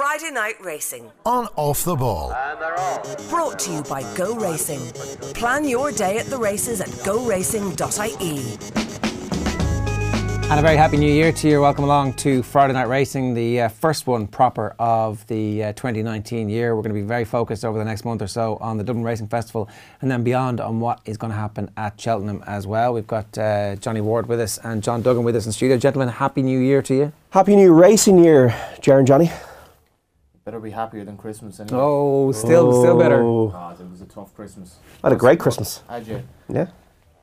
Friday night racing on Off the Ball. And they're off. Brought to you by Go Racing. Plan your day at the races at goracing.ie. And a very happy new year to you. Welcome along to Friday Night Racing, the first one proper of the 2019 year. We're going to be very focused over the next month or so on the Dublin Racing Festival and then beyond on what is going to happen at Cheltenham as well. We've got Johnny Ward with us and John Duggan with us in studio. Gentlemen, happy new year to you. Happy new racing year, Ger and Johnny. Better be happier than Christmas anyway. Oh, still better. God, it was a tough Christmas. I had a great Christmas. Had you? Yeah.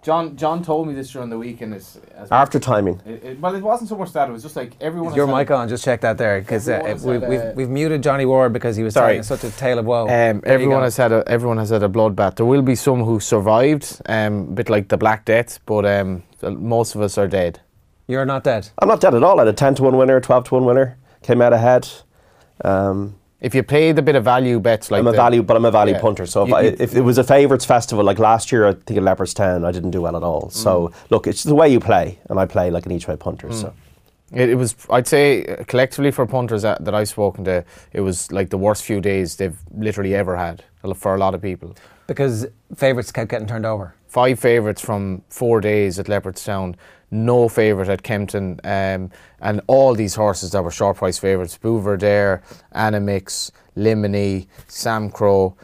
John told me this during the weekend as after timing. Well, it wasn't so much that. It was just like everyone. Is your mic on? Just check that there, because we've muted Johnny Ward because he was telling such a tale of woe. Everyone has had a bloodbath. There will be some who survived, a bit like the Black Death, but most of us are dead. You're not dead. I'm not dead at all. I had a 10-to-1 winner, 12-to-1 winner, came out ahead. If you played a bit of value bets, like I'm a value punter. So if it was a favourites festival like last year, I think at Leopardstown, I didn't do well at all. Mm. So look, it's the way you play, and I play like an each way punter. Mm. So it was, I'd say, collectively for punters that I've spoken to, it was like the worst few days they've literally ever had for a lot of people, because favourites kept getting turned over. 5 favourites from 4 days at Leopardstown. No favourite at Kempton, and all these horses that were short price favourites: Bouvardier, Anamix, Limini, Samcro,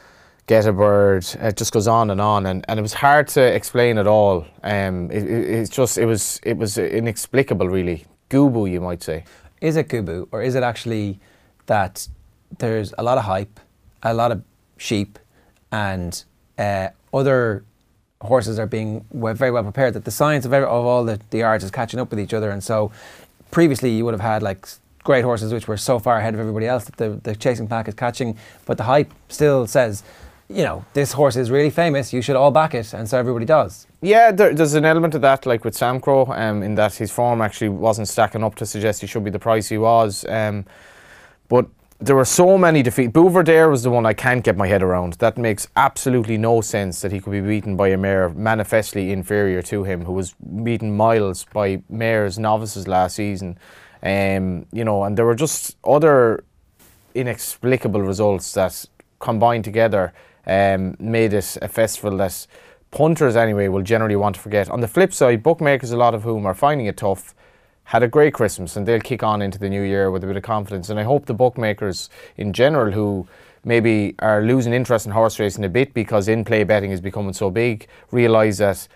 Get a Bird. It just goes on, and it was hard to explain at all. It was inexplicable, really. Gubu, you might say. Is it gubu, or is it actually that there's a lot of hype, a lot of sheep, and other horses are being very well prepared, that the science of all the yards is catching up with each other? And so previously you would have had like great horses which were so far ahead of everybody else that the chasing pack is catching, but the hype still says, you know, this horse is really famous, you should all back it, and so everybody does. Yeah, there's an element of that, like with Samcro, in that his form actually wasn't stacking up to suggest he should be the price he was, but there were so many defeats. Bouvardier was the one I can't get my head around. That makes absolutely no sense that he could be beaten by a mare manifestly inferior to him, who was beaten miles by mares, novices last season. You know, and there were just other inexplicable results that combined together made it a festival that punters anyway will generally want to forget. On the flip side, bookmakers, a lot of whom are finding it tough, had a great Christmas, and they'll kick on into the new year with a bit of confidence. And I hope the bookmakers in general, who maybe are losing interest in horse racing a bit because in-play betting is becoming so big, realise that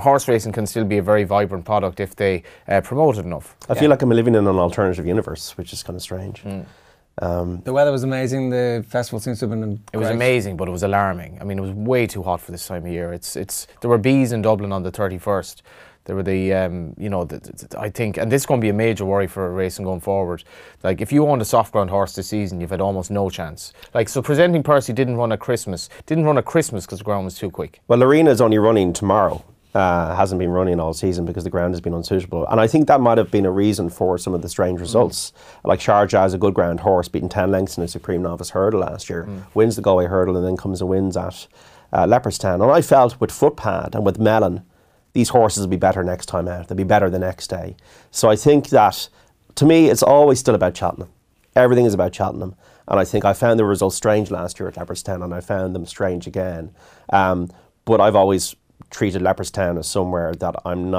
horse racing can still be a very vibrant product if they promote it enough. I feel like I'm living in an alternative universe, which is kind of strange. Mm. The weather was amazing. The festival seems to have been great. It was amazing, but it was alarming. I mean, it was way too hot for this time of year. There were bees in Dublin on the 31st. There were I think, and this is going to be a major worry for racing going forward. Like, if you owned a soft ground horse this season, you've had almost no chance. Like, so Presenting Percy didn't run at Christmas because the ground was too quick. Well, Laurina is only running tomorrow. Hasn't been running all season because the ground has been unsuitable. And I think that might have been a reason for some of the strange results. Mm. Like, Sharjah is a good ground horse, beaten 10 lengths in a Supreme Novice Hurdle last year, wins the Galway Hurdle, and then comes and wins at Leopardstown. And I felt with Footpad and with Mellon, these horses will be better next time out. They'll be better the next day. So I think that, to me, it's always still about Cheltenham. Everything is about Cheltenham. And I think I found the results strange last year at Leopardstown, and I found them strange again. But I've always treated Leopardstown as somewhere that I'm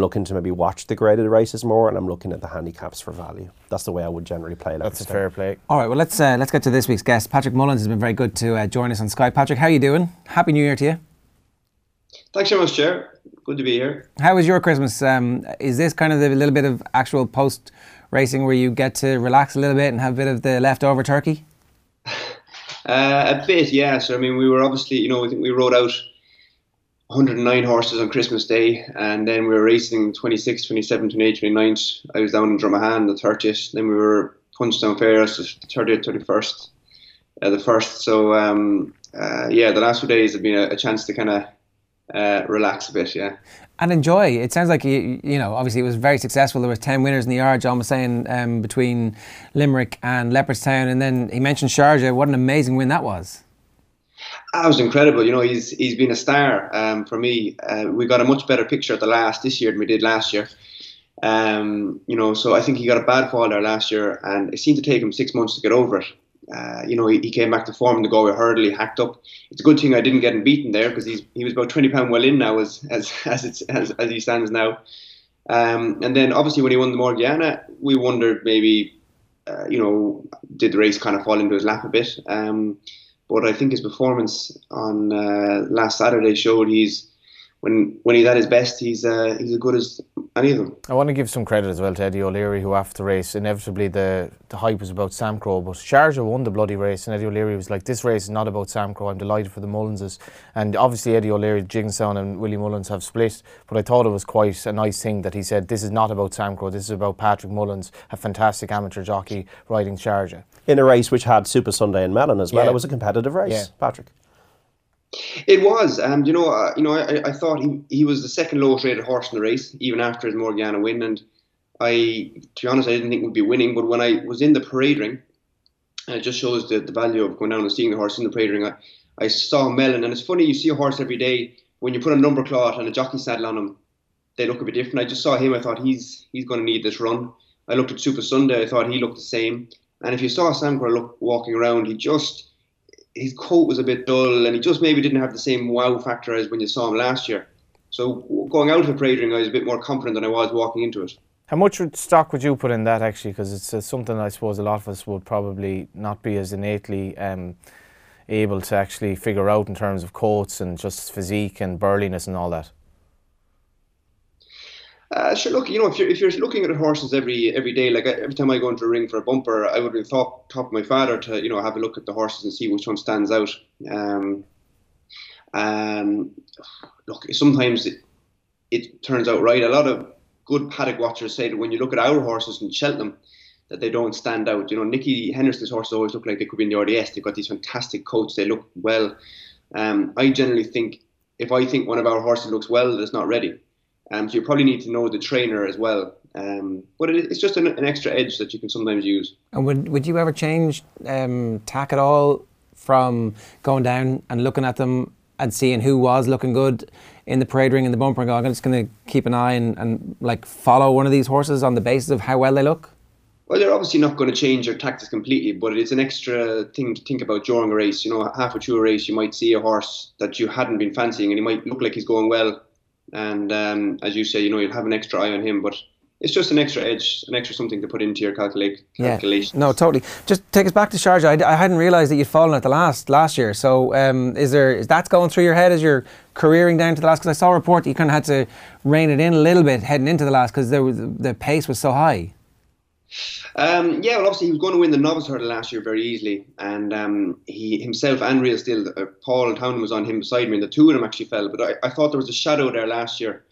looking to maybe watch the graded races more, and I'm looking at the handicaps for value. That's the way I would generally play Leopardstown. That's a fair play. All right, well, let's get to this week's guest. Patrick Mullins has been very good to join us on Skype. Patrick, how are you doing? Happy New Year to you. Thanks so much, Ger. Good to be here. How was your Christmas? Is this kind of a little bit of actual post-racing where you get to relax a little bit and have a bit of the leftover turkey? A bit, yeah. So, I mean, we were obviously, you know, I think we rode out 109 horses on Christmas Day, and then we were racing 26th, 27th, 28th, 29th. I was down in Drumahan the 30th. Then we were Punchestown Fairhouse the 30th, 31st, the 1st. So, yeah, the last few days have been a chance to kind of relax a bit, yeah, and enjoy. It sounds like you know, obviously it was very successful. There was 10 winners in the yard. John was saying between Limerick and Leopardstown, and then he mentioned Sharjah. What an amazing win that was! That was incredible. You know, he's been a star for me. We got a much better picture at the last this year than we did last year. So I think he got a bad fall there last year, and it seemed to take him 6 months to get over it. He came back to form in the Galway Hurdle. He hacked up. It's a good thing I didn't get him beaten there, because he was about 20 pound well in now as he stands now. And then obviously when he won the Morgiana, we wondered maybe did the race kind of fall into his lap a bit. But I think his performance on last Saturday showed when he's at his best, he's as good as any of them. I want to give some credit as well to Eddie O'Leary, who after the race, inevitably the hype was about Samcro, but Sharjah won the bloody race, and Eddie O'Leary was like, this race is not about Samcro, I'm delighted for the Mullinses. And obviously Eddie O'Leary, Jigginstown and Willie Mullins have split, but I thought it was quite a nice thing that he said, this is not about Samcro, this is about Patrick Mullins, a fantastic amateur jockey riding Sharjah. In a race which had Super Sunday and Mellon as well, yeah. It was a competitive race, yeah. Patrick. It was, and I thought he was the second lowest rated horse in the race, even after his Morgiana win. And to be honest, I didn't think we'd be winning. But when I was in the parade ring, and it just shows the value of going down and seeing the horse in the parade ring. I saw Mellon, and it's funny, you see a horse every day. When you put a number cloth and a jockey saddle on him, they look a bit different. I just saw him. I thought he's going to need this run. I looked at Super Sunday. I thought he looked the same. And if you saw Samcro walking around, his coat was a bit dull, and he just maybe didn't have the same wow factor as when you saw him last year. So going out of the parade ring, I was a bit more confident than I was walking into it. How much stock would you put in that, actually? Because it's something I suppose a lot of us would probably not be as innately able to actually figure out in terms of coats and just physique and burliness and all that. Sure, look, if you're looking at horses every day, like every time I go into a ring for a bumper, I would have taught my father to, have a look at the horses and see which one stands out. Look, sometimes it turns out right. A lot of good paddock watchers say that when you look at our horses in Cheltenham, that they don't stand out. Nicky Henderson's horses always look like they could be in the RDS. They've got these fantastic coats. They look well. I generally think, if I think one of our horses looks well, that it's not ready. So you probably need to know the trainer as well. But it's just an extra edge that you can sometimes use. And would you ever change tack at all from going down and looking at them and seeing who was looking good in the parade ring and the bumper and go, I'm just going to keep an eye and like follow one of these horses on the basis of how well they look? Well, they're obviously not going to change your tactics completely, but it's an extra thing to think about during a race. Halfway through a race, you might see a horse that you hadn't been fancying and he might look like he's going well. And as you say, you'd have an extra eye on him, but it's just an extra edge, an extra something to put into your calculations. Yeah. No, totally. Just take us back to Sharjah. I hadn't realised that you'd fallen at the last year. So is that going through your head as you're careering down to the last? Because I saw a report that you kind of had to rein it in a little bit heading into the last because the pace was so high. Well, obviously he was going to win the novice hurdle last year very easily, and he himself and Real Steel, Paul Townend was on him beside me, and the two of them actually fell. But I thought there was a shadow there last year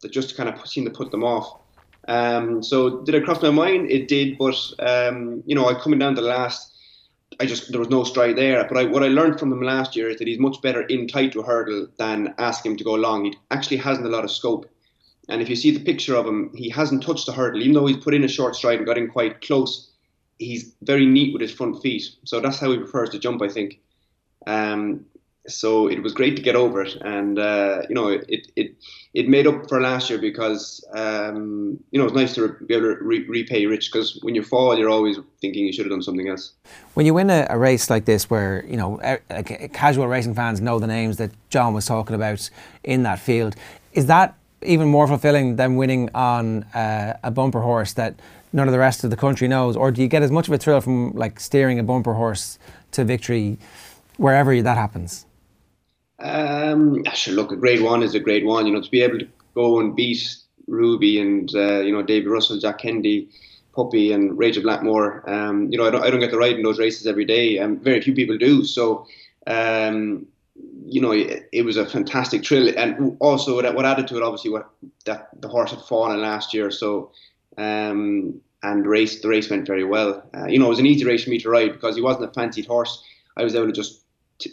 that just kind of seemed to put them off. So did it cross my mind? It did, but coming down to the last, there was no stride there. But what I learned from him last year is that he's much better in tight to a hurdle than asking him to go long. He actually hasn't a lot of scope. And if you see the picture of him, he hasn't touched the hurdle. Even though he's put in a short stride and got in quite close, he's very neat with his front feet. So that's how he prefers to jump, I think. So it was great to get over it. And, it made up for last year because, it's nice to be able to repay Rich, because when you fall, you're always thinking you should have done something else. When you win a race like this where, casual racing fans know the names that John was talking about in that field, is that even more fulfilling than winning on a bumper horse that none of the rest of the country knows? Or do you get as much of a thrill from steering a bumper horse to victory wherever that happens? Look, a grade one is a grade one. To be able to go and beat Ruby and, David Russell, Jack Kennedy, Puppy and Rachel Blackmore. I don't get to ride in those races every day. Very few people do. So, it was a fantastic thrill, and also what added to it, obviously, that the horse had fallen last year. So, and the race went very well. It was an easy race for me to ride because he wasn't a fancied horse. I was able to just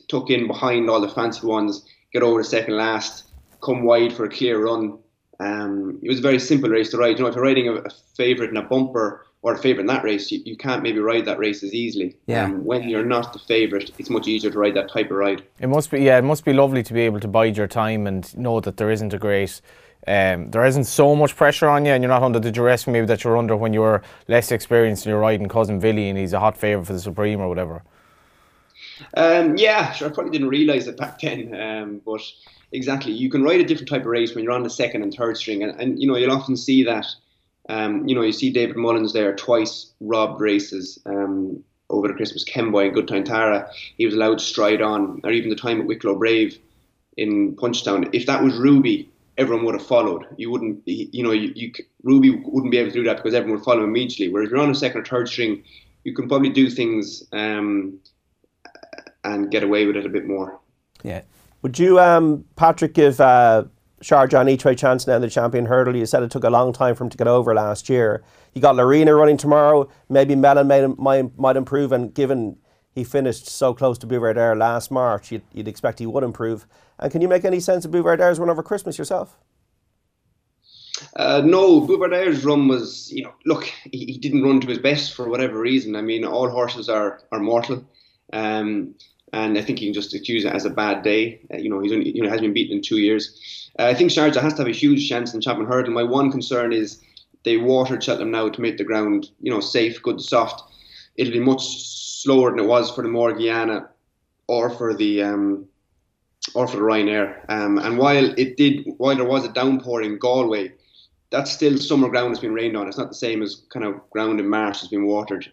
tuck in behind all the fancied ones, get over the second last, come wide for a clear run. It was a very simple race to ride. If you're riding a favourite in a bumper or a favourite in that race, you can't maybe ride that race as easily. Yeah. When you're not the favourite, it's much easier to ride that type of ride. It must be lovely to be able to bide your time and know that there isn't a great There isn't so much pressure on you, and you're not under the duress maybe that you're under when you're less experienced and you're riding Cousin Billy and he's a hot favourite for the Supreme or whatever. Yeah, sure, I probably didn't realise it back then, but exactly, you can ride a different type of race when you're on the second and third string, and you know, you'll often see that. You know, you see David Mullins there twice robbed races over the Christmas. Kemboy and Good Time Tara, he was allowed to stride on, or even the time at Wicklow Brave in Punchestown. If that was Ruby, everyone would have followed. You wouldn't, you know, Ruby wouldn't be able to do that because everyone would follow immediately. Whereas if you're on a second or third string, you can probably do things and get away with it a bit more. Yeah. Would you, Patrick, give Sharjah an each-way chance now in the Champion Hurdle? You said it took a long time for him to get over last year. You got Laurina running tomorrow. Maybe Mellon might improve, and given he finished so close to Bouvardier last March, you'd expect he would improve. And can you make any sense of Bouvardier's run over Christmas yourself? No, Bouvardier's run was, you know, look, he didn't run to his best for whatever reason. I mean, all horses are mortal. And I think you can just excuse it as a bad day. You know, he's only, you know, hasn't been beaten in 2 years. I think Sharjah has to have a huge chance in Champion Hurdle. My one concern is they watered Cheltenham now to make the ground, you know, safe, good, soft. It'll be much slower than it was for the Morgiana or for the Ryanair. And while there was a downpour in Galway, that's still summer ground that's been rained on. It's not the same as kind of ground in March that's been watered.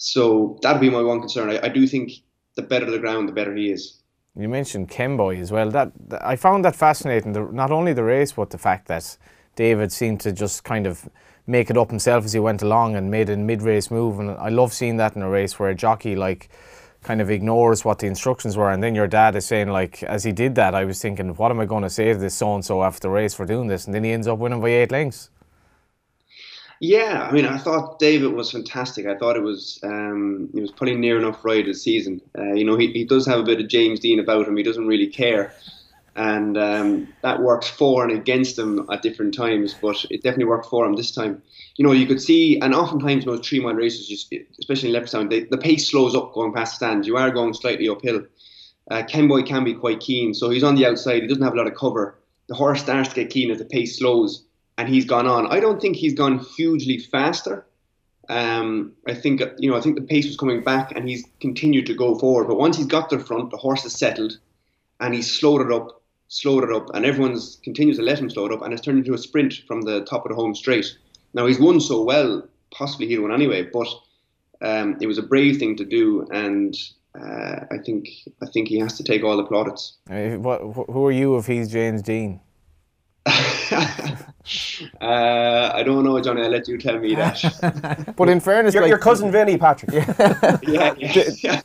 So that'd be my one concern. I do think the better the ground, the better he is. You mentioned Kemboy as well. That I found that fascinating. Not only the race, but the fact that David seemed to just kind of make it up himself as he went along and made a mid-race move. And I love seeing that in a race where a jockey like kind of ignores what the instructions were, and then your dad is saying, like, as he did that, I was thinking, what am I going to say to this so-and-so after the race for doing this? And then he ends up winning by 8 lengths. Yeah, I mean, I thought David was fantastic. I thought it was probably near enough ride this season. You know, he does have a bit of James Dean about him. He doesn't really care, and that works for and against him at different times. But it definitely worked for him this time. You know, you could see, and oftentimes in those 3 mile races, especially in Leopardstown, the pace slows up going past stands. You are going slightly uphill. Kemboy can be quite keen, so he's on the outside. He doesn't have a lot of cover. The horse starts to get keen as the pace slows. And he's gone on. I don't think he's gone hugely faster. I think the pace was coming back, and he's continued to go forward. But once he's got to the front, the horse is settled, and he's slowed it up, and everyone's continues to let him slow it up, and it's turned into a sprint from the top of the home straight. Now he's won so well, possibly he'll win anyway. But it was a brave thing to do, and I think he has to take all the plaudits. Who are you if he's James Dean? I don't know, Johnny. I'll let you tell me that. But in fairness, your cousin Vinny, Patrick. Yeah.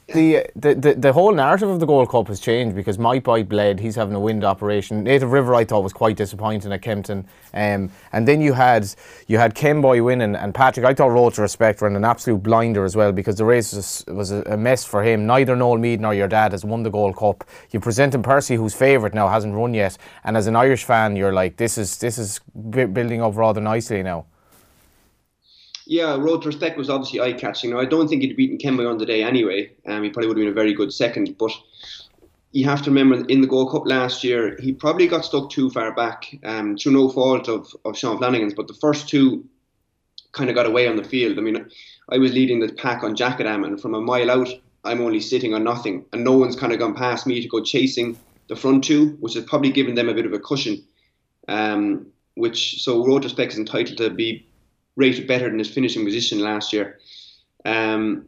The whole narrative of the Gold Cup has changed because My Bite bled. He's having a wind operation. Native River, I thought, was quite disappointing at Kempton. And then you had Kemboy winning, and Patrick, I thought, Road to Respect ran an absolute blinder as well, because the race was a mess for him. Neither Noel Mead nor your dad has won the Gold Cup. You're presenting Percy, who's favourite now, hasn't run yet. And as an Irish fan, you're like, this is building up rather nicely now. Yeah, Road to Respect was obviously eye-catching. Now, I don't think he'd beaten Kemboy on the day anyway. He probably would have been a very good second, but you have to remember in the Gold Cup last year, he probably got stuck too far back through no fault of Sean Flanagan's, but the first two kind of got away on the field. I mean, I was leading the pack on Jackadam, and from a mile out, I'm only sitting on nothing, and no one's kind of gone past me to go chasing the front two, which has probably given them a bit of a cushion. So Road to Respect is entitled to be rated better than his finishing position last year. What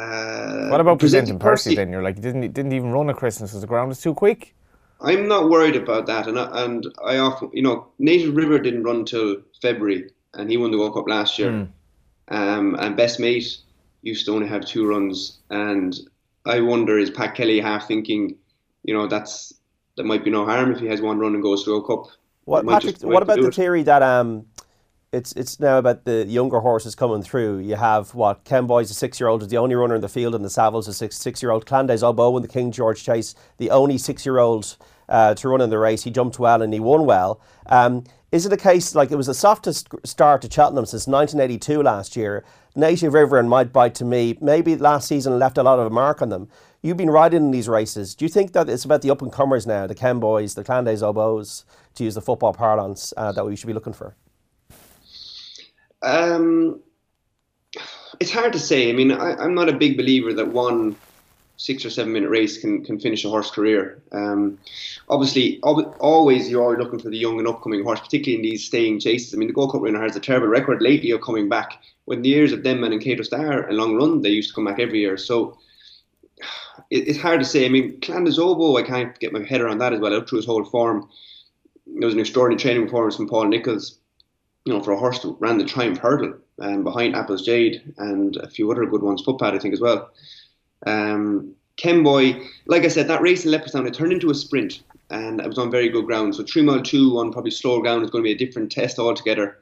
about Presenting Percy then? You're like, didn't even run at Christmas because the ground was too quick. I'm not worried about that, and I often, you know, Native River didn't run till February, and he won the World Cup last year. And Best Mate used to only have 2 runs, and I wonder, is Pat Kelly half thinking, you know, that might be no harm if he has 1 run and goes to a cup. What about the theory that it's now about the younger horses coming through? You have Kemboy's a 6-year-old, is the only runner in the field, and the Savills a 6-year-old. Clan Des Obeaux in the King George Chase, the only 6-year-old to run in the race. He jumped well and he won well. Is it a case, like, it was the softest start to Cheltenham since 1982 last year, Native River and Might Bite to me, maybe last season left a lot of a mark on them. You've been riding in these races. Do you think that it's about the up-and-comers now, the Kemboys, the Clan Des Obeaux, to use the football parlance, that we should be looking for? It's hard to say. I mean, I'm not a big believer that one 6 or 7 minute race can finish a horse career. Obviously, always you are looking for the young and upcoming horse, particularly in these staying chases. I mean, the Gold Cup winner has a terrible record lately of coming back. When the years of Denman and Cato Star and Long Run, they used to come back every year. So it's hard to say. I mean, Clan Des Obeaux, I can't get my head around that as well. Out through his whole form, there was an extraordinary training performance from Paul Nichols, you know, for a horse that ran the Triumph Hurdle and behind Apple's Jade and a few other good ones, Footpad, I think, as well. Kemboy, like I said, that race in Leopardstown, it turned into a sprint and it was on very good ground. So 3 mile 2 on probably slower ground is going to be a different test altogether.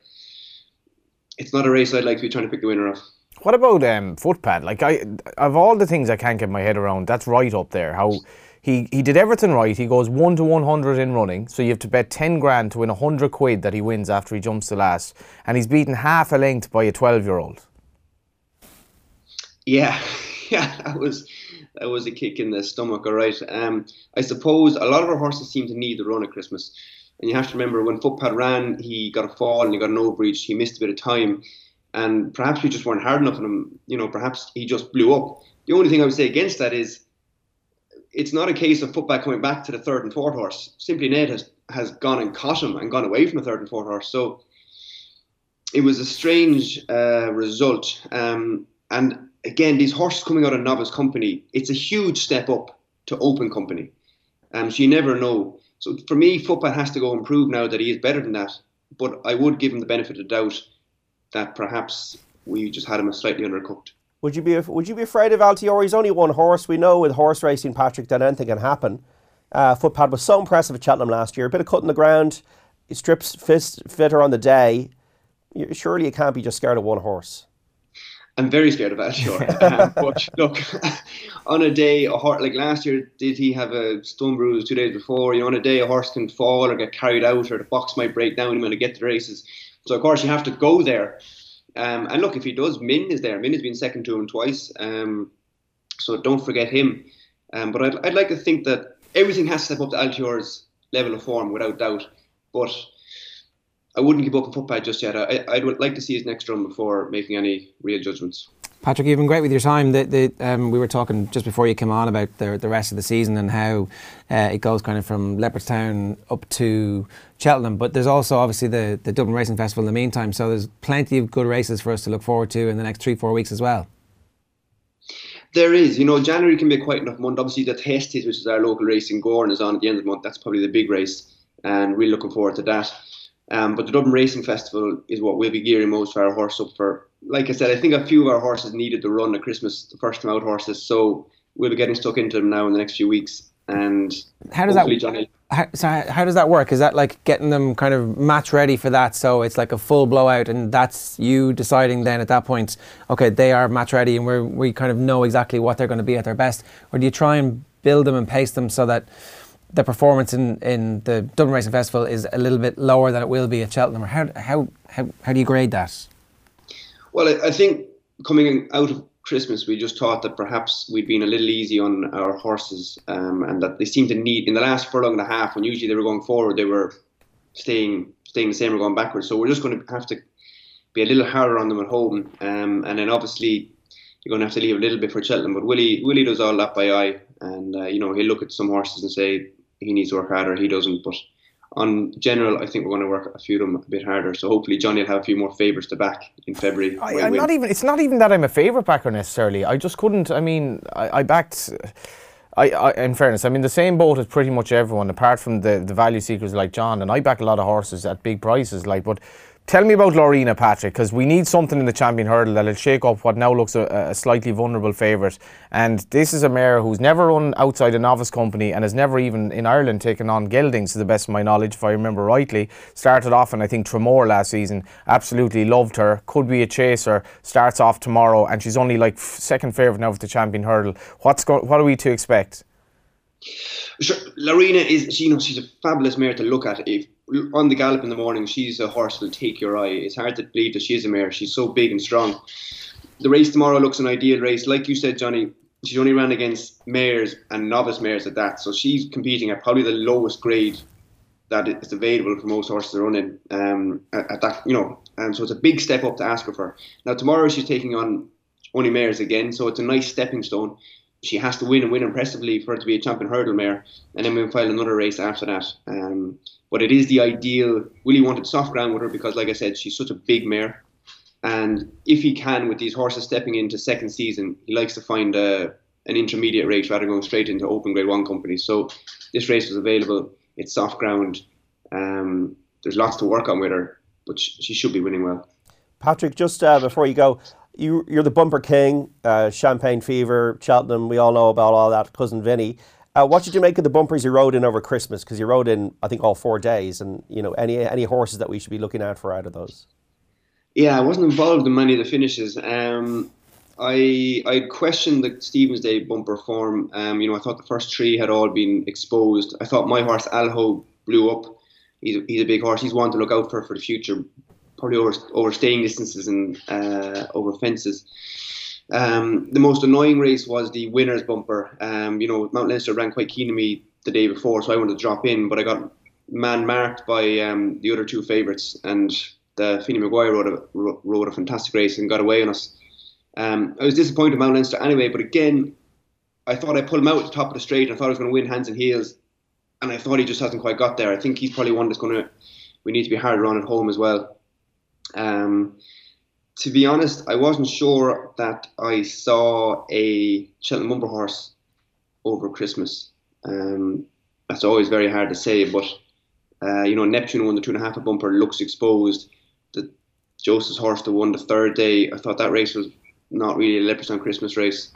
It's not a race I'd like to be trying to pick the winner of. What about Footpad? Like, of all the things I can't get my head around, that's right up there. How he did everything right. He goes 1 to 100 in running, so you have to bet 10 grand to win 100 quid that he wins after he jumps the last, and he's beaten half a length by a 12-year-old. Yeah. Yeah, that was a kick in the stomach, all right. I suppose a lot of our horses seem to need the run at Christmas. And you have to remember, when Footpad ran, he got a fall and he got an overreach. He missed a bit of time. And perhaps we just weren't hard enough on him. You know, perhaps he just blew up. The only thing I would say against that is it's not a case of Footpad coming back to the third and fourth horse. Simply Ned has gone and caught him and gone away from the third and fourth horse. So it was a strange result. And again, these horses coming out of novice company, it's a huge step up to open company. So you never know. So for me, Footpad has to go and prove now that he is better than that. But I would give him the benefit of the doubt that perhaps we just had him slightly undercooked. Would you be afraid of Altior? He's only one horse. We know with horse racing, Patrick, that anything can happen. Footpad was so impressive at Cheltenham last year. A bit of cut in the ground, he strips fitter on the day. Surely you can't be just scared of one horse. I'm very scared of Altior. But look, on a day, a horse, like last year, did he have a stone bruise 2 days before? You know, on a day, a horse can fall or get carried out or the box might break down and when they get to the races. So, of course, you have to go there. And look, if he does, Min is there. Min has been second to him twice. So don't forget him. But I'd like to think that everything has to step up to Altior's level of form, without doubt. But I wouldn't give up on Footpad just yet. I would like to see his next run before making any real judgments. Patrick, you've been great with your time. We were talking just before you came on about the rest of the season and how it goes kind of from Leopardstown up to Cheltenham. But there's also obviously the Dublin Racing Festival in the meantime. So there's plenty of good races for us to look forward to in the next 3-4 weeks as well. There is. You know, January can be a quite enough month. Obviously the Testies, which is our local race in Gorn, is on at the end of the month. That's probably the big race. And we're looking forward to that. But the Dublin Racing Festival is what we'll be gearing most of our horse up for. Like I said, I think a few of our horses needed the run at Christmas, the first time out horses, so we'll be getting stuck into them now in the next few weeks. And how does that work? Is that like getting them kind of match ready for that, so it's like a full blowout, and that's you deciding then at that point, okay, they are match ready and we kind of know exactly what they're going to be at their best? Or do you try and build them and pace them so that the performance in the Dublin Racing Festival is a little bit lower than it will be at Cheltenham? How do you grade that? Well, I think coming out of Christmas, we just thought that perhaps we'd been a little easy on our horses, and that they seemed to need, in the last furlong and a half, when usually they were going forward, they were staying the same or going backwards. So we're just going to have to be a little harder on them at home. And then obviously you're going to have to leave a little bit for Cheltenham. But Willie does all that by eye, and you know, he'll look at some horses and say, he needs to work harder, he doesn't. But on general, I think we're going to work a few of them a bit harder. So hopefully Johnny will have a few more favourites to back in February. It's not even that I'm a favourite backer necessarily. I just couldn't. I mean, I backed, in fairness, I'm in the same boat as pretty much everyone, apart from the value seekers like John. And I back a lot of horses at big prices. Like, but tell me about Laurina, Patrick, because we need something in the Champion Hurdle that'll shake up what now looks a slightly vulnerable favourite. And this is a mare who's never run outside a novice company and has never even in Ireland taken on geldings, to the best of my knowledge, if I remember rightly. Started off in, I think, Tremor last season. Absolutely loved her. Could be a chaser. Starts off tomorrow, and she's only like second favourite now with the Champion Hurdle. What are we to expect? Sure, Laurina is, you know, she's a fabulous mare to look at. If on the gallop in the morning, she's a horse that'll take your eye. It's hard to believe that she is a mare. She's so big and strong. The race tomorrow looks an ideal race. Like you said, Johnny, she only ran against mares and novice mares at that. So she's competing at probably the lowest grade that is available for most horses that are running at that, you know. And so it's a big step up to ask of her. Now, tomorrow she's taking on only mares again. So it's a nice stepping stone. She has to win and win impressively for her to be a champion hurdle mare. And then we'll file another race after that. But it is the ideal. Willie wanted soft ground with her because, like I said, she's such a big mare. And if he can, with these horses stepping into second season, he likes to find an intermediate race rather than going straight into open grade one companies. So this race was available. It's soft ground. There's lots to work on with her, but she should be winning well. Patrick, just before you go, you're the bumper king, Champagne Fever, Cheltenham. We all know about all that, Cousin Vinny. What did you make of the bumpers you rode in over Christmas? Because you rode in, I think, all 4 days. And, you know, any horses that we should be looking out for out of those? Yeah, I wasn't involved in many of the finishes. I questioned the Stevens Day bumper form. You know, I thought the first three had all been exposed. I thought my horse Alho blew up. He's a big horse. He's one to look out for the future. Probably over staying distances and over fences. The most annoying race was the winners bumper. You know, Mount Leinster ran quite keen to me the day before, so I wanted to drop in, but I got man-marked by the other two favourites, and Finny Maguire rode a fantastic race and got away on us. I was disappointed in Mount Leinster anyway, but again, I thought I pulled him out at the top of the straight and I thought I was going to win hands and heels, and I thought he just hasn't quite got there. I think he's probably one that's we need to be harder on at home as well. To be honest, I wasn't sure that I saw a Cheltenham bumper horse over Christmas. That's always very hard to say, but you know, Neptune won the 2.5 a bumper, looks exposed. The Joseph's horse that won the third day, I thought that race was not really a Leopardstown Christmas race.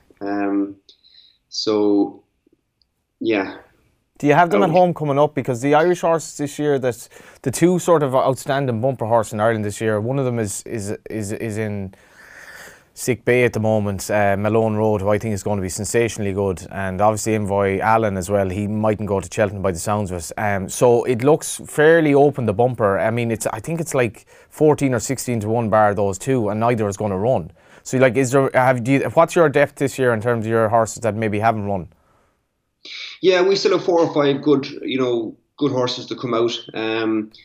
So, yeah. Do you have them at home coming up? Because the Irish horses this year, that the two sort of outstanding bumper horses in Ireland this year, one of them is in sick bay at the moment, Malone Road, who I think is going to be sensationally good, and obviously Envoy Allen as well. He mightn't go to Cheltenham by the sounds of it. So it looks fairly open, the bumper. I mean, I think it's like 14 or 16 to 1 bar those two, and neither is going to run. So like, what's your depth this year in terms of your horses that maybe haven't run? Yeah, we still have 4 or 5 good horses to come out.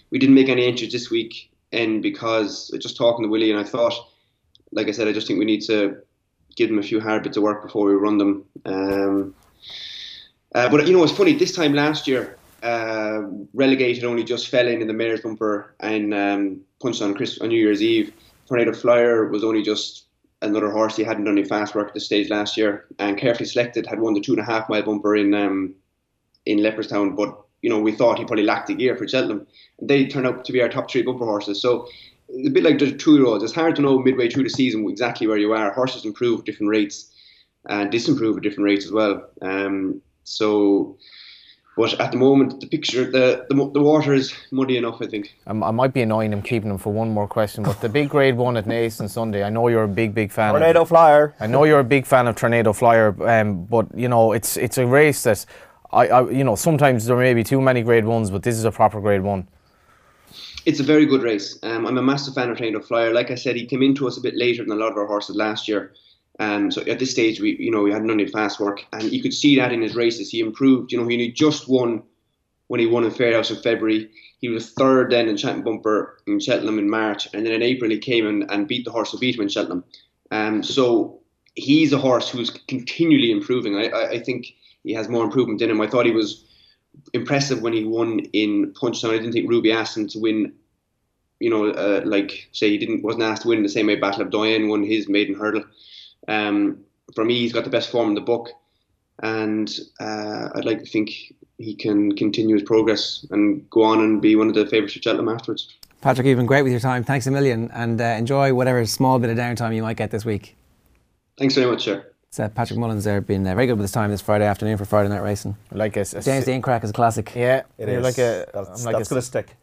We didn't make any entries this week, and because just talking to Willie, and I thought, like I said, I just think we need to give them a few hard bits of work before we run them. But, you know, it's funny, this time last year, Relegated only just fell in the mare's bumper and punched on New Year's Eve. Tornado Flyer was only just another horse. He hadn't done any fast work at this stage last year, and Carefully Selected had won the 2.5 mile bumper in Leopardstown. But, you know, we thought he probably lacked the gear for Cheltenham. And they turned out to be our top 3 bumper horses. So, a bit like the 2-year-olds, it's hard to know midway through the season exactly where you are. Horses improve at different rates and disimprove at different rates as well. But at the moment, the picture, the water is muddy enough, I think. I might be annoying him keeping him for one more question, but the big grade one at Naas on Sunday, I know you're a big fan. Tornado Flyer. I know you're a big fan of Tornado Flyer, but, you know, it's a race that, you know, sometimes there may be too many grade ones, but this is a proper grade one. It's a very good race. I'm a massive fan of Tornado Flyer. Like I said, he came into us a bit later than a lot of our horses last year. So at this stage, we hadn't done any fast work. And you could see that in his races. He improved. You know, he just won when he won in Fairhouse in February. He was third then in Cheltenham Bumper in Cheltenham in March. And then in April, he came and beat the horse who beat him in Cheltenham. So he's a horse who's continually improving. I think he has more improvement in him. I thought he was impressive when he won in Punchestown. I didn't think Ruby asked him to win, you know, wasn't asked to win the same way Battle of Doyen won his maiden hurdle. For me, he's got the best form in the book, and I'd like to think he can continue his progress and go on and be one of the favourites for Cheltenham afterwards. Patrick, you've been great with your time. Thanks a million, and enjoy whatever small bit of downtime you might get this week. Thanks very much, sir. It's Patrick Mullins there, been very good with his time this Friday afternoon for Friday Night Racing. Like James Dean Crack is a classic. Yeah, it is. That's going to stick.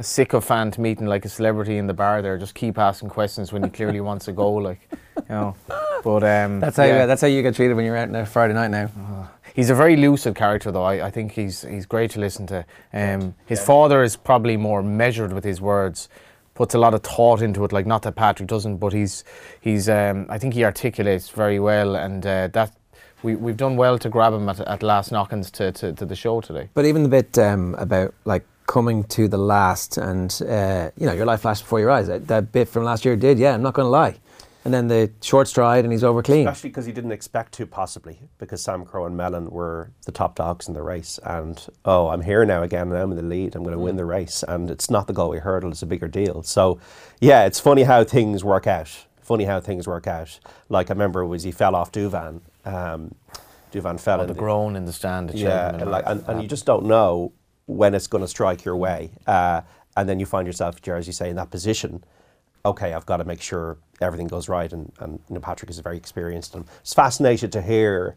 A sicko fan to meeting like a celebrity in the bar there, just keep asking questions when he clearly wants a go, like, you know. But that's how you get treated when you're out on a Friday night now. He's a very lucid character though. I think he's great to listen to. His father is probably more measured with his words, puts a lot of thought into it. Like, not that Patrick doesn't, but he's I think he articulates very well, and that we've done well to grab him at last knockings to the show today. But even the bit about like coming to the last, and you know, your life flashed before your eyes. That bit from last year did, yeah. I'm not going to lie. And then the short stride, and he's over clean. Especially because he didn't expect to, possibly, because Samcro and Mellon were the top dogs in the race. And oh, I'm here now again, and I'm in the lead. I'm going to win the race, and it's not the Galway Hurdle; it's a bigger deal. So, yeah, it's funny how things work out. Funny how things work out. Like, I remember he fell off Duvan. Duvan fell in the groan in the stand. And you just don't know when it's going to strike your way, and then you find yourself, Ger, as you say, in that position. Okay, I've got to make sure everything goes right, and you know, Patrick is very experienced. And I was fascinated to hear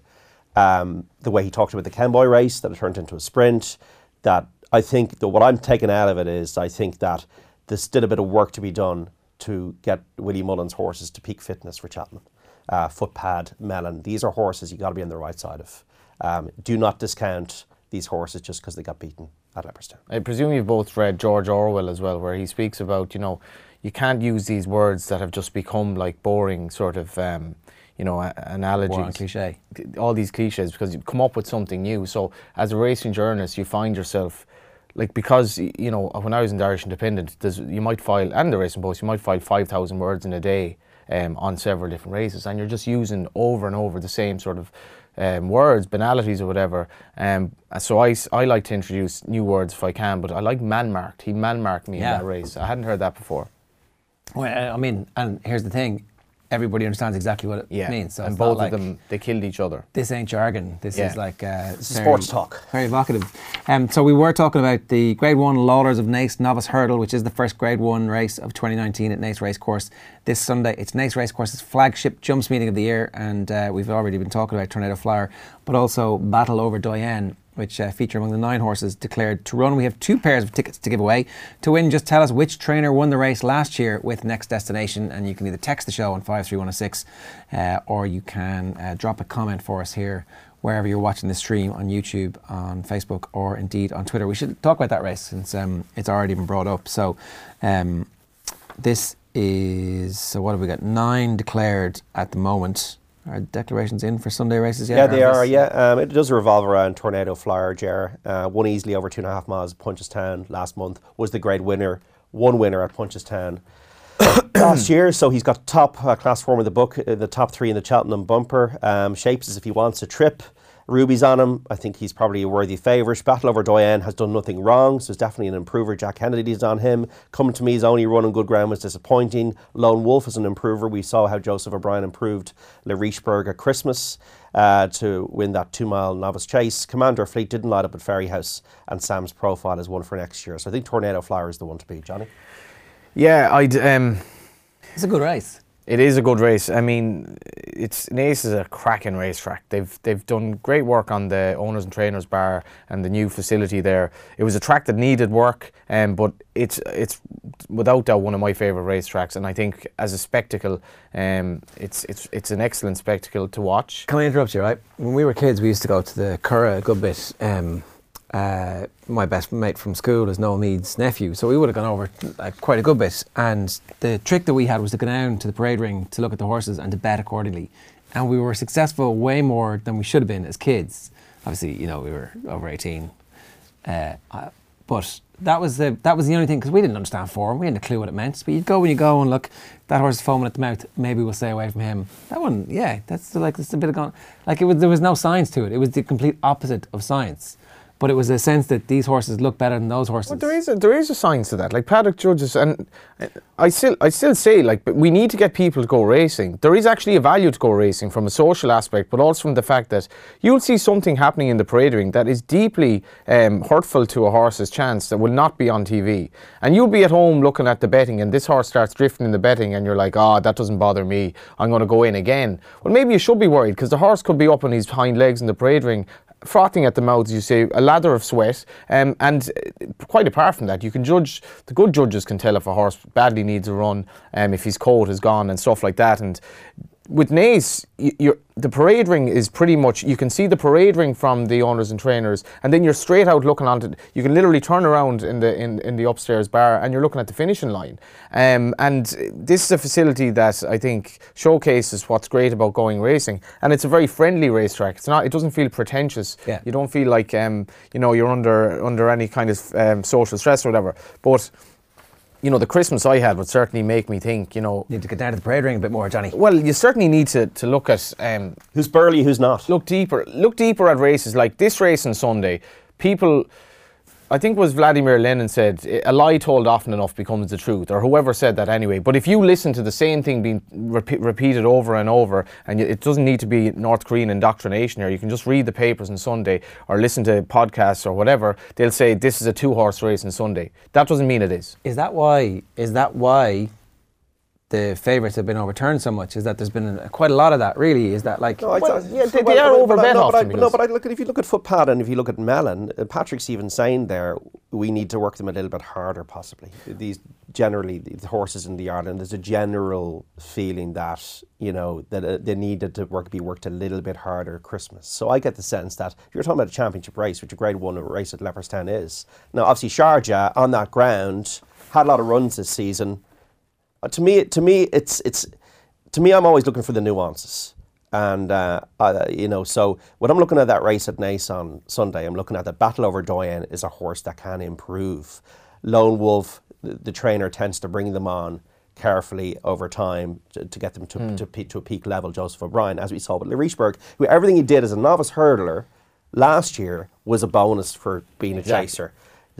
the way he talked about the Kemboy race, that it turned into a sprint. That I think that what I'm taking out of it is, I think that there's still a bit of work to be done to get Willie Mullins' horses to peak fitness for Cheltenham. Footpad, Mellon, these are horses you got to be on the right side of. Do not discount these horses just because they got beaten at Leopardstown. I presume you've both read George Orwell as well, where he speaks about, you know, you can't use these words that have just become like boring sort of, you know, analogies. Boring cliche. All these cliches, because you come up with something new. So as a racing journalist, you find yourself, like, because, you know, when I was in the Irish Independent, you might file, and the Racing Post, you might file 5,000 words in a day on several different races, and you're just using over and over the same sort of words, banalities or whatever. So I like to introduce new words if I can, but I like man-marked. He man-marked me in that race. I hadn't heard that before. Well, I mean, and here's the thing, everybody understands exactly what it means. So, and both of them, they killed each other. This ain't jargon. This is like sports talk. Very evocative. So we were talking about the Grade 1 Lauders of Naas Novice Hurdle, which is the first Grade 1 race of 2019 at Naas Racecourse. This Sunday, it's Naas Racecourse's flagship jumps meeting of the year, and we've already been talking about Tornado Flower, but also Battle Over Doyen, which feature among the 9 horses declared to run. We have 2 pairs of tickets to give away. To win, just tell us which trainer won the race last year with Next Destination, and you can either text the show on 53106 or you can drop a comment for us here wherever you're watching the stream, on YouTube, on Facebook, or indeed on Twitter. We should talk about that race since it's already been brought up. So so what have we got? 9 declared at the moment. Are declarations in for Sunday races yet? Yeah, they are, yeah. It does revolve around Tornado Flyer, Ger. Won easily over 2.5 miles at Punchestown last month. Was the great winner. One winner at Punchestown last year. So he's got top class form of the book, the top 3 in the Cheltenham bumper. Shapes as if he wants a trip. Ruby's on him. I think he's probably a worthy favourite. Battle Over Doyen has done nothing wrong, so it's definitely an improver. Jack Kennedy's on him. Coming to Me's only run on good ground was disappointing. Lone Wolf is an improver. We saw how Joseph O'Brien improved Le Richburg at Christmas to win that 2-mile novice chase. Commander Fleet didn't light up at Ferryhouse, and Sam's profile is one for next year. So I think Tornado Flower is the one to beat, Johnny. Yeah, it's a good race. It is a good race. I mean, Naas is a cracking racetrack. They've done great work on the owners and trainers bar and the new facility there. It was a track that needed work, but it's without doubt one of my favourite racetracks. And I think as a spectacle, it's an excellent spectacle to watch. Can I interrupt you? Right, when we were kids, we used to go to the Curragh a good bit. My best mate from school is Noel Mead's nephew, so we would have gone over quite a good bit, and the trick that we had was to go down to the parade ring to look at the horses and to bet accordingly, and we were successful way more than we should have been as kids. Obviously, you know, we were over 18, but that was the only thing, because we didn't understand form, we hadn't a clue what it meant, but you'd go when you go and look, that horse is foaming at the mouth, maybe we'll stay away from him. That one, yeah, that's a bit of gone, like, it was, there was no science to it, it was the complete opposite of science. But it was a sense that these horses look better than those horses. Well, there is a science to that. Like, paddock judges, and I still say, like, but we need to get people to go racing. There is actually a value to go racing from a social aspect, but also from the fact that you'll see something happening in the parade ring that is deeply hurtful to a horse's chance that will not be on TV. And you'll be at home looking at the betting, and this horse starts drifting in the betting, and you're like, ah, that doesn't bother me. I'm going to go in again. Well, maybe you should be worried, because the horse could be up on his hind legs in the parade ring, frothing at the mouth, as you say, a lather of sweat, and quite apart from that, you can judge, the good judges can tell if a horse badly needs a run, if his coat is gone and stuff like that, and with nays, the parade ring is pretty much, you can see the parade ring from the owners and trainers, and then you're straight out looking onto, you can literally turn around in the upstairs bar and you're looking at the finishing line. And this is a facility that I think showcases what's great about going racing, and it's a very friendly racetrack. It's not, it doesn't feel pretentious. Yeah. You don't feel like you know, you're under any kind of social stress or whatever. But you know, the Christmas I had would certainly make me think, you know... You need to get down to the parade ring a bit more, Johnny. Well, you certainly need to look at... who's burly, who's not. Look deeper at races like this race on Sunday. People... I think was Vladimir Lenin said, a lie told often enough becomes the truth, or whoever said that anyway. But if you listen to the same thing being repeated over and over, and it doesn't need to be North Korean indoctrination here, you can just read the papers on Sunday or listen to podcasts or whatever, they'll say this is a two-horse race on Sunday. That doesn't mean it is. Is that why the favourites have been overturned so much? Is that there's been quite a lot of that, really? Is that like... No, well, yeah, they are overbet often. No, but if you look at Footpad and if you look at Mellon, Patrick's even saying there, we need to work them a little bit harder, possibly. These, generally, the horses in the Ireland, there's a general feeling that, you know, that they needed to be worked a little bit harder at Christmas. So I get the sense that if you're talking about a championship race, which a grade one race at Leopardstown is, now obviously Sharjah, on that ground, had a lot of runs this season. To me, I'm always looking for the nuances, and you know. So when I'm looking at that race at Naas on Sunday, I'm looking at the Battle Over Doyen is a horse that can improve. Lone Wolf, the trainer tends to bring them on carefully over time to get them to a peak level. Joseph O'Brien, as we saw with Laurina, who everything he did as a novice hurdler last year was a bonus for being a chaser.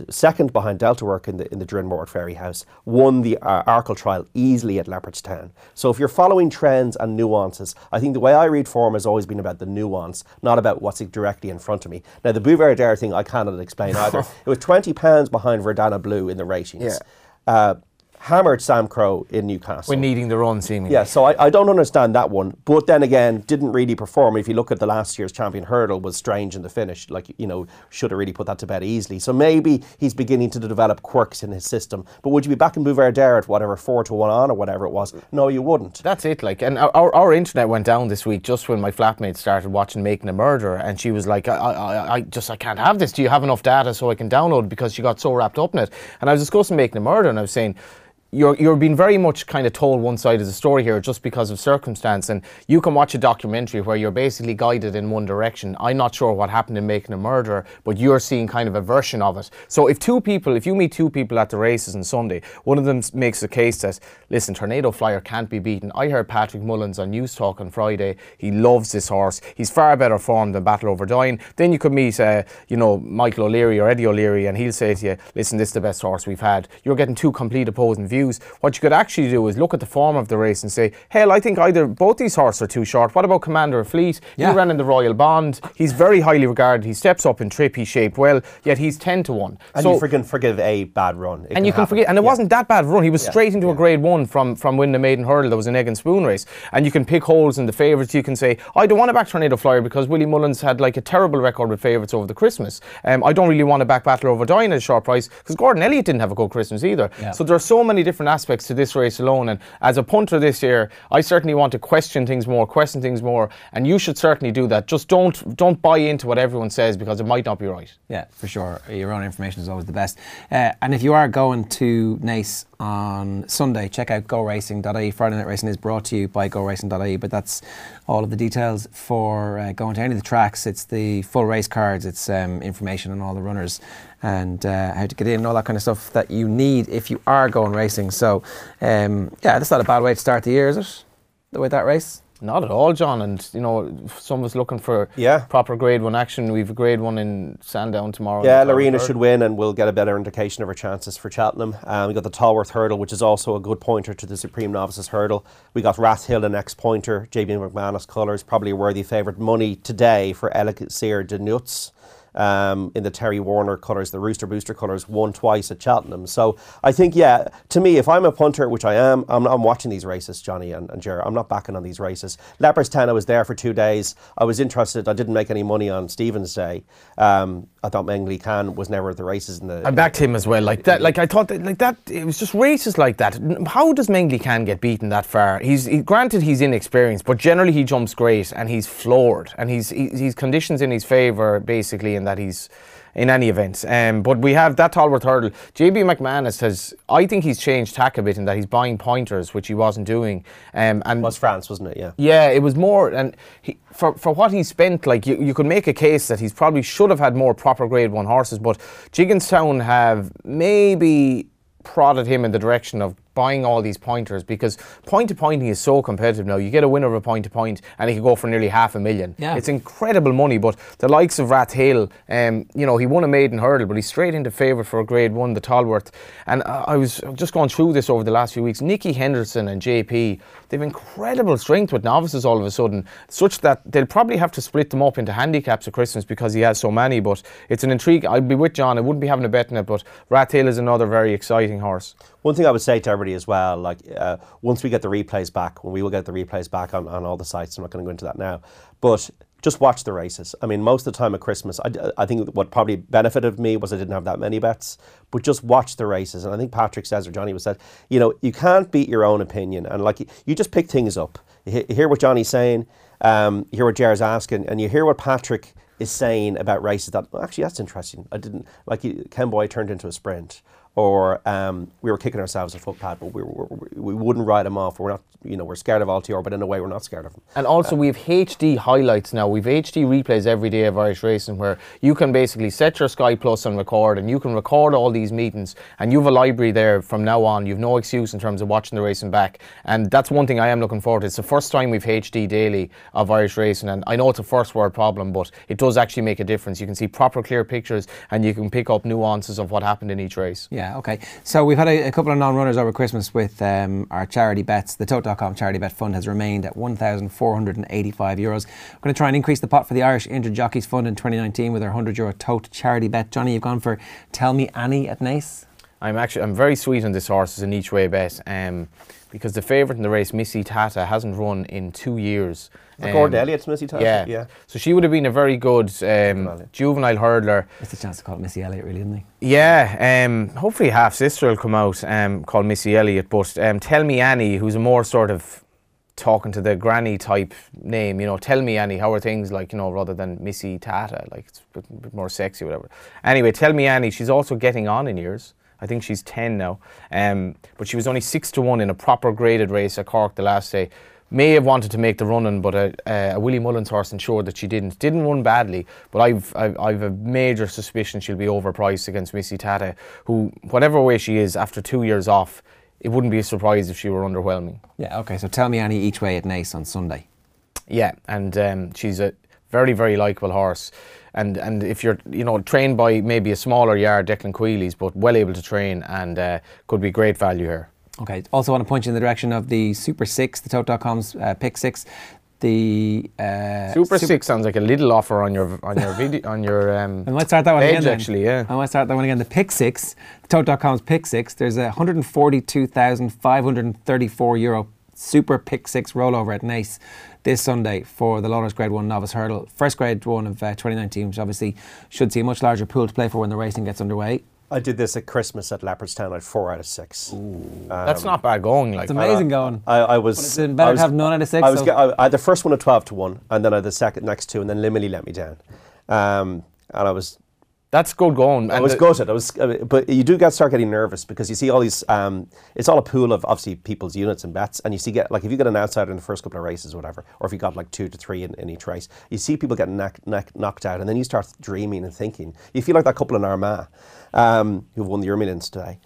Second behind Delta Work in the Drinmore Ferry House, won the Arkle trial easily at Leopardstown. So if you're following trends and nuances, I think the way I read form has always been about the nuance, not about what's directly in front of me. Now the Bouvardier thing I cannot explain either. It was 20 pounds behind Verdana Blue in the ratings. Yeah. Hammered Samcro in Newcastle. We're needing the run, seemingly. Yeah, so I don't understand that one. But then again, didn't really perform. If you look at the last year's Champion Hurdle, was strange in the finish. Like, you know, should have really put that to bed easily. So maybe he's beginning to develop quirks in his system. But would you be back in Bouvardier at whatever, 4-1 on or whatever it was? No, you wouldn't. That's it, like. And our internet went down this week just when my flatmate started watching Making a Murderer. And she was like, I can't have this. Do you have enough data so I can download? Because she got so wrapped up in it. And I was discussing Making a Murderer and I was saying, You're being very much kind of told one side of the story here just because of circumstance, and you can watch a documentary where you're basically guided in one direction. I'm not sure what happened in Making a Murderer, but you're seeing kind of a version of it. So if you meet two people at the races on Sunday, one of them makes a case that, listen, Tornado Flyer can't be beaten. I heard Patrick Mullins on News Talk on Friday. He loves this horse. He's far better formed than Battle Over Dying. Then you could meet, you know, Michael O'Leary or Eddie O'Leary, and he'll say to you, listen, this is the best horse we've had. You're getting two complete opposing views. What you could actually do is look at the form of the race and say, hell, I think both these horses are too short. What about Commander of Fleet? Yeah. He ran in the Royal Bond. He's very highly regarded. He steps up in trip. He's shaped well, yet he's 10-1. And so, you can forgive a bad run. It wasn't that bad run. He was straight into a grade one from winning the maiden hurdle. That was an egg and spoon race. And you can pick holes in the favourites. You can say, I don't want to back Tornado Flyer because Willie Mullins had like a terrible record with favourites over the Christmas. I don't really want to back Battle Over Dying at a short price because Gordon Elliott didn't have a good Christmas either. Yeah. So there are so many different aspects to this race alone, and as a punter this year I certainly want to question things more, and you should certainly do that. Just don't buy into what everyone says because it might not be right. Yeah, for sure, your own information is always the best, and if you are going to Naas on Sunday, check out GoRacing.ie. Friday Night Racing is brought to you by GoRacing.ie, but that's all of the details for going to any of the tracks. It's the full race cards, it's information on all the runners and how to get in and all that kind of stuff that you need if you are going racing. So, yeah, that's not a bad way to start the year, is it? The way that race? Not at all, John. And, you know, some of us looking for proper grade one action. We've a grade one in Sandown tomorrow. Yeah, Laurina should win and we'll get a better indication of her chances for Cheltenham. We got the Tolworth Hurdle, which is also a good pointer to the Supreme Novices Hurdle. We got Rathhill, an ex-pointer. JB McManus Colours, probably a worthy favourite. Money today for Ellicott Seer de Nuts. in the Terry Warner colours, the Rooster Booster colours, won twice at Cheltenham. So I think, yeah, to me, if I'm a punter, which I am, I'm watching these races, Johnny and Ger. I'm not backing on these races. Leopardstown, I was there for 2 days. I was interested. I didn't make any money on Stephen's Day. I thought Mengli Khan was never at the races. I backed him as well. Like that, like I thought that, like that, it was just races like that. How does Mengli Khan get beaten that far? Granted, he's inexperienced, but generally he jumps great and he's floored and he's conditions in his favour, basically, in that he's in any event. But we have that Tolworth hurdle. JB McManus has, I think he's changed tack a bit in that he's buying pointers, which he wasn't doing. And was France, wasn't it? Yeah. Yeah, it was more, and he, for what he spent, like you could make a case that he's probably should have had more proper Grade 1 horses, but Jigginstown have maybe prodded him in the direction of buying all these pointers, because point-to-pointing is so competitive now. You get a winner of a point-to-point and he can go for nearly $500,000. Yeah. It's incredible money, but the likes of Rathhill, you know, he won a maiden hurdle, but he's straight into favour for a Grade 1, the Tolworth. And I was just going through this over the last few weeks. Nicky Henderson and JP, they've incredible strength with novices all of a sudden, such that they'll probably have to split them up into handicaps at Christmas because he has so many, but it's an intrigue. I'd be with John. I wouldn't be having a bet on it, but Rathhill is another very exciting horse. One thing I would say to everybody as well, like once we get the replays back, when we will get the replays back on all the sites, I'm not going to go into that now, but just watch the races. I mean, most of the time at Christmas, I think what probably benefited me was I didn't have that many bets, but just watch the races. And I think Patrick says, or Johnny was said, you know, you can't beat your own opinion. And like, you just pick things up. You hear what Johnny's saying, you hear what Jer's asking, and you hear what Patrick is saying about races that, well, actually, that's interesting. I didn't, like Kemboy turned into a sprint. Or we were kicking ourselves at Footpad, but we wouldn't write him off. We're not, you know, we're scared of Altior, but in a way we're not scared of him. And also we have HD highlights now. We've HD replays every day of Irish racing, where you can basically set your Sky Plus and record, and you can record all these meetings, and you have a library there from now on. You've no excuse in terms of watching the racing back, and that's one thing I am looking forward to. It's the first time we've HD daily of Irish racing, and I know it's a first world problem, but it does actually make a difference. You can see proper clear pictures, and you can pick up nuances of what happened in each race. Yeah. Yeah, okay. So we've had a couple of non-runners over Christmas with our charity bets. The Tote.com charity bet fund has remained at €1,485. We're going to try and increase the pot for the Irish Injured Jockeys Fund in 2019 with our €100 Tote charity bet. Johnny, you've gone for Tell Me Annie at Naas. I'm very sweet on this horse as an each way bet, because the favourite in the race, Missy Tata, hasn't run in 2 years. Gord Elliott's Missy Tata. Yeah. Yeah. So she would have been a very good juvenile hurdler. It's a chance to call it Missy Elliott, really, isn't it? Yeah. Hopefully Half Sister will come out called Missy Elliott. But Tell Me Annie, who's a more sort of talking to the granny type name, you know, Tell Me Annie, how are things, like, you know, rather than Missy Tata, like it's a bit more sexy, whatever. Anyway, Tell Me Annie, she's also getting on in years. I think she's 10 now, but she was only 6-1 in a proper graded race at Cork the last day. May have wanted to make the running, but a Willie Mullins horse ensured that she didn't. Didn't run badly, but I've a major suspicion she'll be overpriced against Missy Tata, who, whatever way she is, after 2 years off, it wouldn't be a surprise if she were underwhelming. Yeah, okay, so Tell Me Annie each way at Naas on Sunday. Yeah, and she's a very, very likeable horse. And if you're, you know, trained by maybe a smaller yard, Declan Quealy's, but well able to train, and could be great value here. Okay, also want to point you in the direction of the Super 6, the Tote.com's Pick 6. The Super Six sounds like a little offer on your video on your. I might start that one again. Actually, yeah. I might start that one again. The Pick 6, the Tote.com's Pick 6. There's a €142,534 Super Pick 6 rollover at Naas this Sunday for the Laurina's Grade 1 Novice Hurdle. First Grade 1 of 2019, which obviously should see a much larger pool to play for when the racing gets underway. I did this at Christmas at Leopardstown at 4 out of 6. Ooh, that's not bad going. Like, it's amazing going. I was better to have none out of six. I had the first one at 12-1, and then I had the second next two, and then Limley let me down, and I was. That's good going. I was gutted. But you do start getting nervous, because you see all these. It's all a pool of obviously people's units and bets, and you see like if you get an outsider in the first couple of races, or whatever, or if you got like 2 to 3 in each race, you see people getting knocked out, and then you start dreaming and thinking. You feel like that couple in Armagh who've won the Euro Millions today.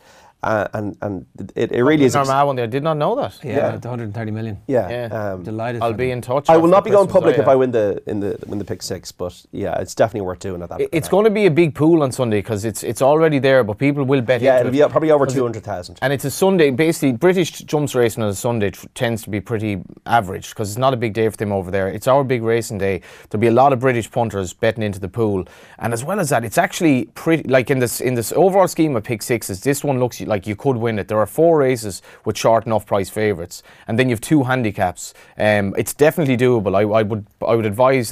And it really is. Armagh one day. I did not know that. Yeah, yeah. The 130 million. Yeah, yeah. Delighted. I'll be in touch. I will not be going public if I win the pick six. But yeah, it's definitely worth doing at that. It's going to be a big pool on Sunday because it's already there, but people will bet. Yeah, it'll be probably over 200,000. And it's a Sunday. Basically, British jumps racing on a Sunday tends to be pretty average because it's not a big day for them over there. It's our big racing day. There'll be a lot of British punters betting into the pool, and as well as that, it's actually pretty like in this overall scheme of pick sixes. This one looks like. You could win it. There are four races with short enough price favourites, and then you have two handicaps. It's definitely doable. I would advise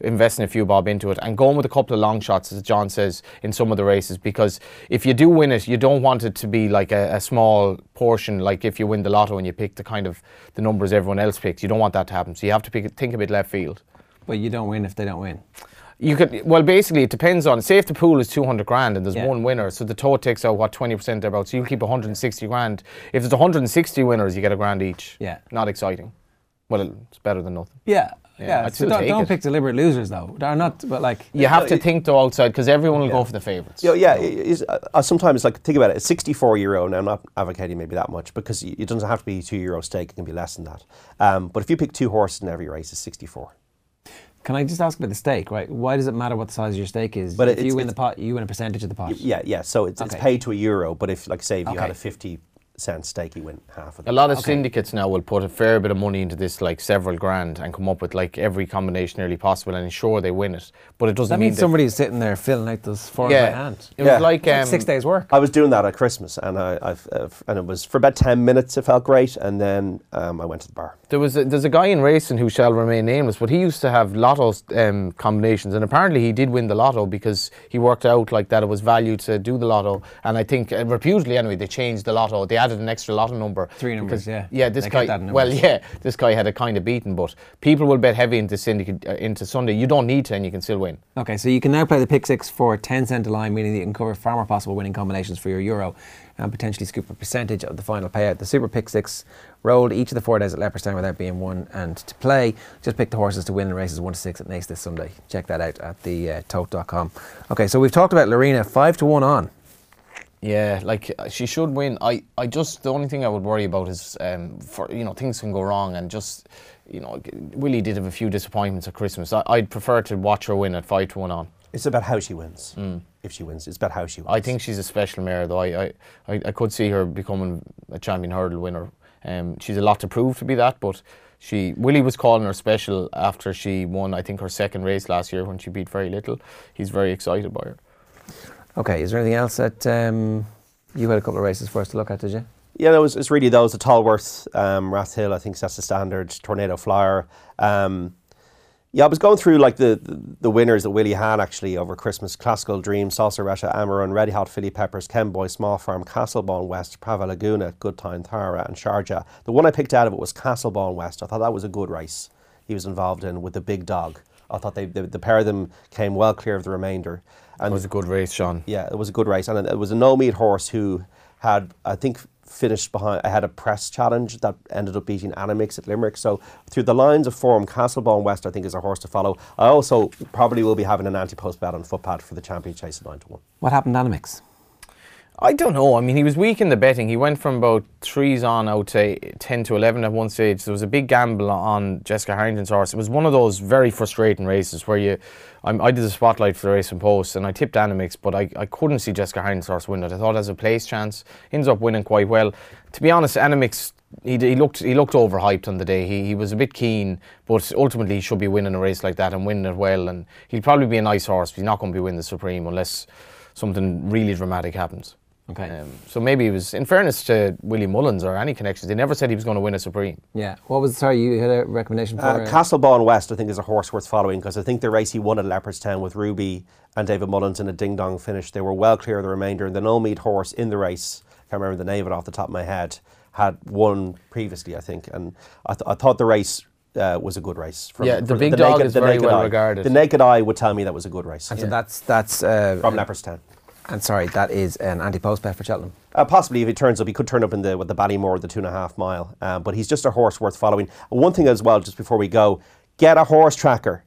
investing a few bob into it and going with a couple of long shots, as John says, in some of the races, because if you do win it, you don't want it to be like a small portion, like if you win the lotto and you pick the kind of the numbers everyone else picks. You don't want that to happen, so you have to think a bit left field. But you don't win if they don't win. You could, well, basically, it depends on, say if the pool is 200 grand and there's one winner, so the tote takes out, what, 20% thereabout, so you keep 160 grand. If there's 160 winners, you get a grand each. Yeah. Not exciting. Well, it's better than nothing. Yeah. Yeah. So don't pick deliberate losers, though. They're not, but like. You have to think, though, outside, because everyone will go for the favourites. Yeah, yeah. Sometimes, like, think about it, a 64 euro, now I'm not advocating maybe that much, because it doesn't have to be €2 stake, it can be less than that. But if you pick two horses in every race, it's 64. Can I just ask about the stake, right? Why does it matter what the size of your stake is? But if you win the pot, you win a percentage of the pot. Yeah, yeah. So it's paid to a euro, but if, like, say, if you had a 50-cent stake, you win half of it. A lot of syndicates now will put a fair bit of money into this, like several grand, and come up with like every combination nearly possible and ensure they win it. But it doesn't mean somebody's sitting there filling out those four by hand. It was like 6 days' work. I was doing that at Christmas, and and it was for about 10 minutes. It felt great, and then I went to the bar. There's a guy in racing who shall remain nameless, but he used to have lotto combinations, and apparently he did win the lotto because he worked out like that it was value to do the lotto, and I think reputedly anyway they changed the lotto, they added an extra lotto number. Three numbers, because, yeah. Yeah, this guy. Well, yeah, this guy had a kind of beaten, but people will bet heavy into syndicate into Sunday. You don't need to, and you can still win. Okay, so you can now play the pick six for 10 cent a line, meaning that you can cover far more possible winning combinations for your euro, and potentially scoop a percentage of the final payout. The Super Pick Six rolled each of the 4 days at Leopardstown without being won, and to play, just pick the horses to win in races 1 to 6 at Nace this Sunday. Check that out at the tote.com. Okay, so we've talked about Laurina 5 to 1 on. Yeah, like she should win. I just the only thing I would worry about is for things can go wrong, and just Willie did have a few disappointments at Christmas. I'd prefer to watch her win at 5 to 1 on. It's about how she wins. Mm. If she wins, it's about how she wins. I think she's a special mare, though. I could see her becoming a Champion Hurdle winner. She's a lot to prove to be that, but Willie was calling her special after she won, I think, her second race last year when she beat very little. He's very excited by her. Okay, is there anything else that you had a couple of races for us to look at, did you? Yeah, it's really those, the Tallworth, Rathhill, I think that's the standard, Tornado Flyer. Yeah, I was going through like the winners that Willie had actually over Christmas: Classical Dream, Salsaretta, Amaron, Red Hot Philly Peppers, Kemboy, Small Farm, Castlebone West, Prava Laguna, Good Time Thara, and Sharjah. The one I picked out of it was Castlebone West. I thought that was a good race he was involved in with the big dog. I thought the pair of them came well clear of the remainder. And it was a good race, Sean. Yeah, it was a good race, and it was a no-meat horse who had, I think, finished behind. I had a press challenge that ended up beating Anamix at Limerick. So through the lines of form, Castlebone West, I think, is a horse to follow. I also probably will be having an anti-post bet on Footpad for the champion chase at 9 to 1. What happened to Anamix? I don't know. I mean, he was weak in the betting. He went from about threes on out to 10 to 11 at one stage. There was a big gamble on Jessica Harrington's horse. It was one of those very frustrating races where I did the spotlight for the Racing Post, and I tipped Anamix, but I couldn't see Jessica Harrington's horse win it. I thought as a place chance, ends up winning quite well. To be honest, Anamix, he looked overhyped on the day. He was a bit keen, but ultimately he should be winning a race like that and winning it well. And he'll probably be a nice horse, but he's not going to be winning the Supreme unless something really dramatic happens. Okay. So maybe he was, in fairness to Willie Mullins or any connections, they never said he was going to win a Supreme. Yeah. What was, sorry, you had a recommendation for Castlebone West, I think, is a horse worth following, because I think the race he won at Leopardstown with Ruby and David Mullins in a ding-dong finish, they were well clear of the remainder, and the no-meat horse in the race, I can't remember the name of it off the top of my head, had won previously, I think, and I thought the race was a good race. The big dog is very well regarded. The naked eye would tell me that was a good race. And so that's from Leopardstown. And sorry, that is an anti-post bet for Cheltenham. Possibly, if he turns up, he could turn up in the Ballymore, the 2.5 mile. But he's just a horse worth following. One thing as well, just before we go, get a horse tracker.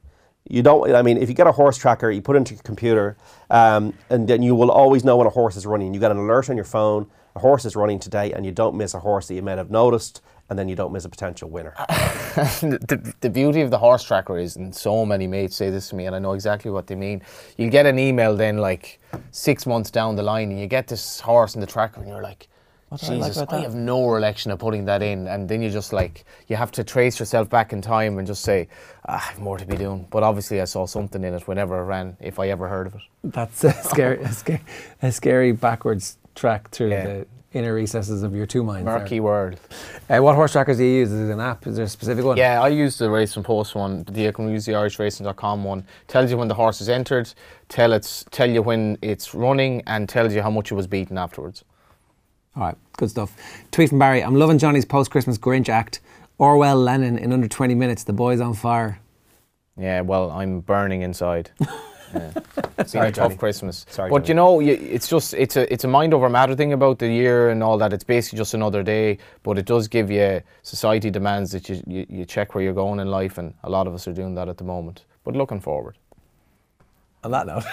You don't, I mean, if you get a horse tracker, you put it into your computer, and then you will always know when a horse is running. You get an alert on your phone, a horse is running today, and you don't miss a horse that you may have noticed, and then you don't miss a potential winner. The beauty of the horse tracker is, and so many mates say this to me, and I know exactly what they mean, you get an email then like 6 months down the line, and you get this horse in the tracker, and you're like, Jesus, I have no recollection of putting that in. And then you just like, you have to trace yourself back in time and just say, I have more to be doing. But obviously I saw something in it whenever I ran, if I ever heard of it. That's a scary, a scary backwards track through the inner recesses of your two minds. Murky world. What horse trackers do you use? Is it an app? Is there a specific one? Yeah, I use the Race and Post one. You can use the IrishRacing.com one. Tells you when the horse is entered, tell you when it's running, and tells you how much it was beaten afterwards. All right, good stuff. Tweet from Barry. I'm loving Johnny's post-Christmas Grinch act. Orwell Lennon in under 20 minutes. The boy's on fire. Yeah, well, I'm burning inside. It's been a tough Christmas. Sorry, but Johnny, you know, it's just, it's a mind over matter thing about the year and all that. It's basically just another day, but it does give you, society demands that you check where you're going in life, and a lot of us are doing that at the moment. But looking forward. On that note,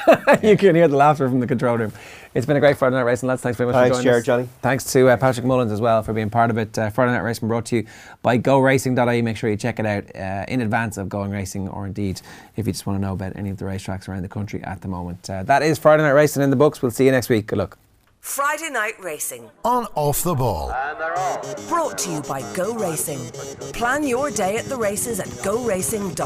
you can hear the laughter from the control room. It's been a great Friday Night Racing, lads. Thanks very much for joining us. Thanks, Johnny. Thanks to Patrick Mullins as well for being part of it. Friday Night Racing brought to you by GoRacing.ie. Make sure you check it out in advance of going racing, or indeed if you just want to know about any of the racetracks around the country at the moment. That is Friday Night Racing in the books. We'll see you next week. Good luck. Friday Night Racing on Off the Ball, and they're off. Brought to you by Go Racing. Plan your day at the races at GoRacing.ie.